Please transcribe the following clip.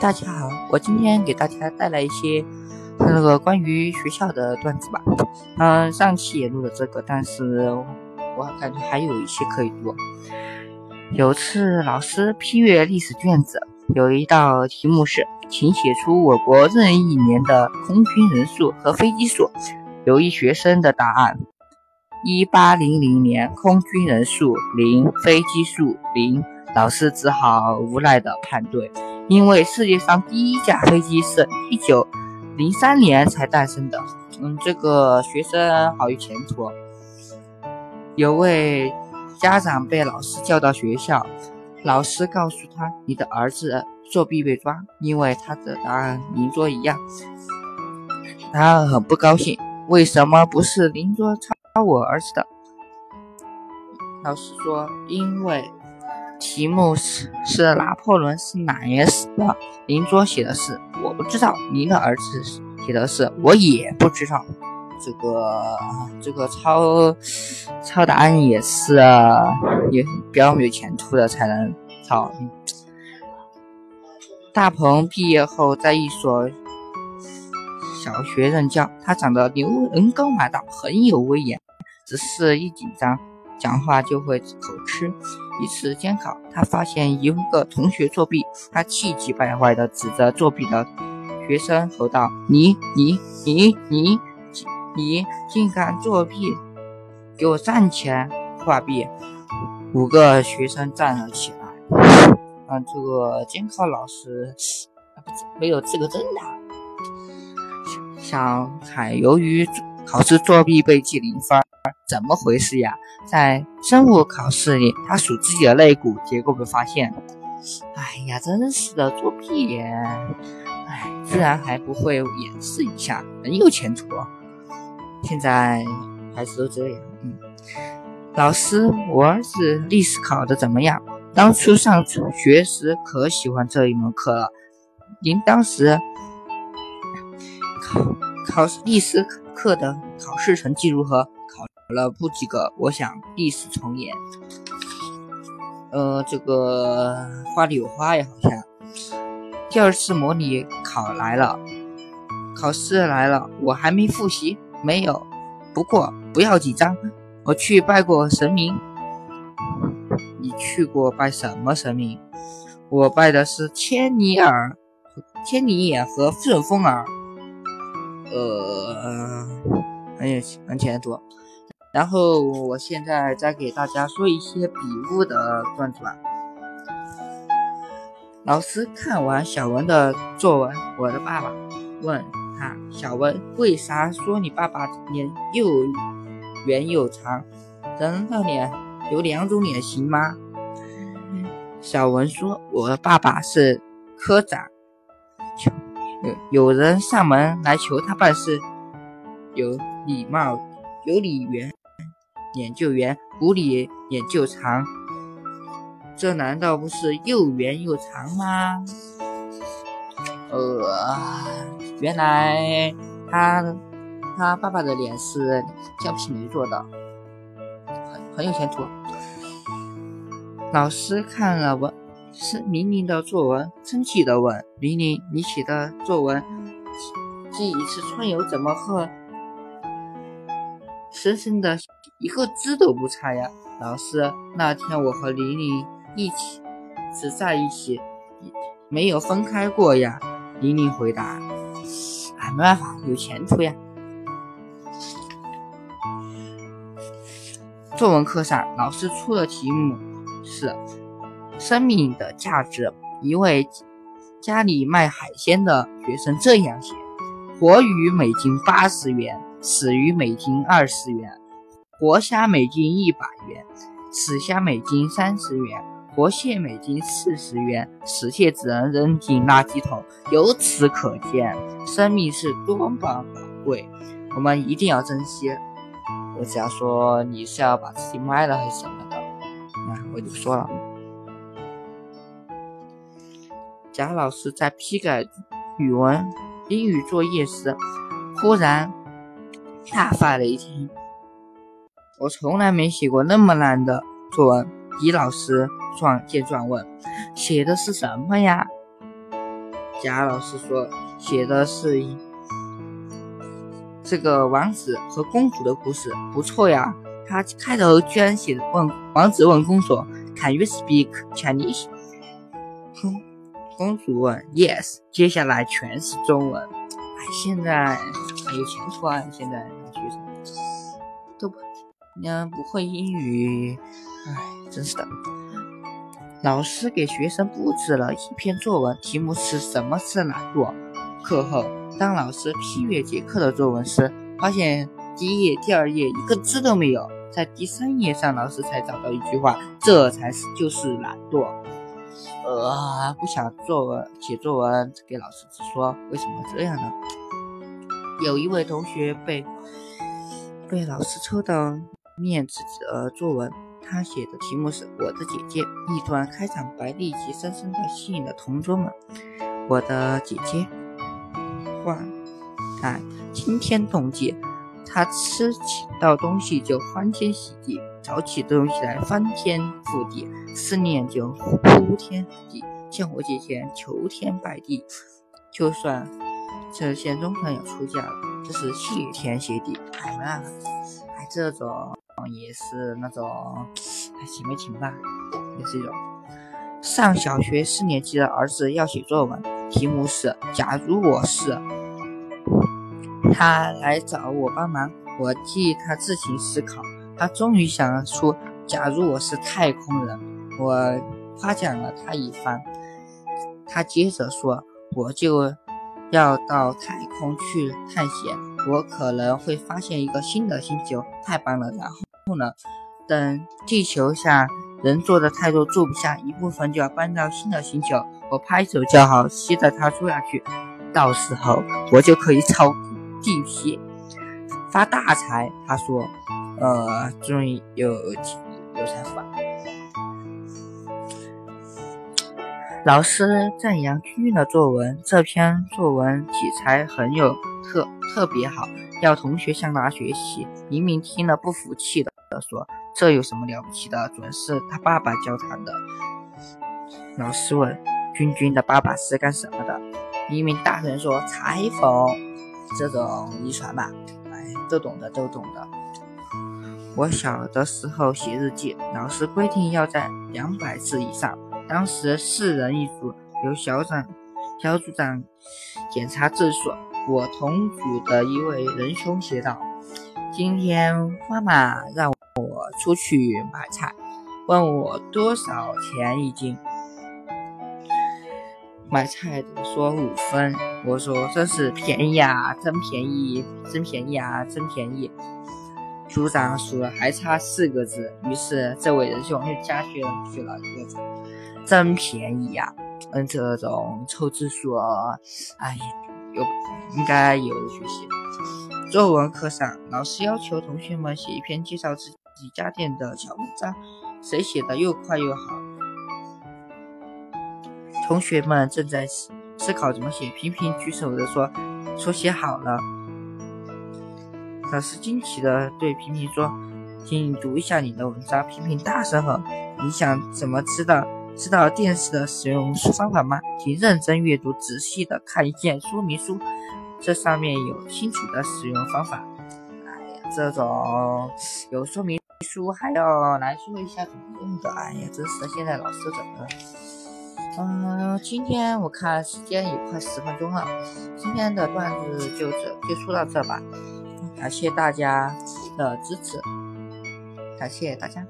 大家好，我今天给大家带来一些关于学校的段子吧。上期也录了这个，但是我感觉还有一些可以录。有次老师批阅历史卷子，有一道题目是请写出我国任意一年的空军人数和飞机数。有一学生的答案：1800年空军人数0，飞机数0。老师只好无奈的判对，因为世界上第一架飞机是1903年才诞生的。这个学生好有前途。有位家长被老师叫到学校，老师告诉他：你的儿子作弊被抓，因为他的答案邻桌一样。他很不高兴，为什么不是邻桌抄我儿子的？老师说，因为题目是拿破仑是哪年死的，邻桌写的是我不知道，您的儿子写的是我也不知道。这个抄答案也比较有前途的才能抄。大鹏毕业后在一所小学任教，他长得牛人高马大，很有威严，只是一紧张讲话就会口吃。一次监考，他发现一个同学作弊，他气急败坏地指着作弊的学生吼道：你竟敢作弊，给我站起来！画壁5个学生站了起来。这个监考老师没有资格真的。小凯由于考试作弊被记0分，怎么回事呀？在生物考试里，他数自己的肋骨，结果被发现。哎呀，真是的，作弊耶！哎，居然还不会演示一下，很有前途。现在孩子都这样。老师，我儿子历史考得怎么样？当初上学时可喜欢这一门课了。您当时考历史课的考试成绩如何？考了不及格，我想历史重演。这个花里有花呀，好像。第二次模拟考试来了，我还没复习，没有。不过不要紧张，我去拜过神明。你去过拜什么神明？我拜的是千里眼和顺风耳。很简单多。然后我现在再给大家说一些笔误的段子吧。老师看完小文的作文《我的爸爸》，问他：小文，为啥说你爸爸脸又圆又长？人的脸有2种脸型吗？小文说：我的爸爸是科长，有人上门来求他办事，有礼貌，有理圆脸就圆，无理脸就长，这难道不是又圆又长吗？原来他爸爸的脸是橡皮泥做的，很有前途。老师看了明玲的作文，生气的问：明玲，你写的作文记一次春游怎么和深深的一个字都不差呀？老师，那天我和玲玲一起，只在一起，没有分开过呀。玲玲回答。没办法，有前途呀。作文课上，老师出的题目是生命的价值。一位家里卖海鲜的学生这样写：活鱼每斤80元。死鱼每斤20元，活虾每斤100元，死虾每斤30元，活蟹每斤40元，死蟹只能扔进垃圾桶。由此可见，生命是多么宝贵，我们一定要珍惜。我只要说你是要把自己卖了还是什么的，我就不说了。贾老师在批改语文、英语作业时，忽然大发雷霆：我从来没写过那么烂的作文。李老师见状问：写的是什么呀？贾老师说写的是这个王子和公主的故事，不错呀。他开头居然写问王子问公主 Can you speak Chinese？ 公主问 Yes， 接下来全是中文。哎，现在有前途啊！现在学生都不会英语，哎，真是的。老师给学生布置了一篇作文，题目是什么是懒惰。课后，当老师批阅杰克的作文时，发现第一页、第二页一个字都没有，在第三页上，老师才找到一句话：“这才是就是懒惰。”不想写作文，给老师只说为什么这样呢？有一位同学被老师抽到念自己的作文。他写的题目是我的姐姐，一段开场白立即深深地吸引了同桌们。我的姐姐哇，哎，惊天动地，她吃起到东西就欢天喜地，找起东西来翻天覆地，思念就哭天覆地，见我姐姐求天拜地，就算这县中团要出嫁了，这是谢天谢地。哎呀，哎这种。也是那种行为情吧，也是一种。上小学4年级的儿子要写作文，题目是假如我是他来找我帮忙，我替他自行思考。他终于想出假如我是太空人，我夸奖了他一番。他接着说我就要到太空去探险，我可能会发现一个新的星球，太棒了。然后等地球下人坐的太多，坐不下，一部分就要搬到新的星球，我拍手叫好，吸着它坐下去，到时候我就可以炒股地皮发大财。他说终于有财富吧。老师赞扬君君的作文，这篇作文题材很有特别好，要同学向他学习。明明听了不服气的说这有什么了不起的，准是他爸爸教他的。老师问君君的爸爸是干什么的，明明大声说裁缝，这种遗传吧，哎，都懂的。我小的时候写日记，老师规定要在200字以上，当时4人一组，由小组长检查字数。我同组的一位仁兄写道，今天妈妈让我出去买菜，问我多少钱一斤，买菜的说5分，我说真是便宜啊，真便宜。组长数了还差4个字，于是这位仁兄又加去了1个字，真便宜啊。这种凑字数哎，应该有的学习。作文课上，老师要求同学们写一篇介绍自己家电的小文章，谁写的又快又好。同学们正在思考怎么写，频频举手的说写好了。老师惊奇的对频频说：“请你读一下你的文章。”频频大声吼：“你想怎么知道电视的使用方法吗？请认真阅读，仔细的看一遍说明书，这上面有清楚的使用方法。”哎呀，这种有说明书还要来说一下怎么用的，哎呀，真是现在老师怎么了？今天我看时间也快10分钟了，今天的段子就说到这吧，感谢大家的支持，感谢大家。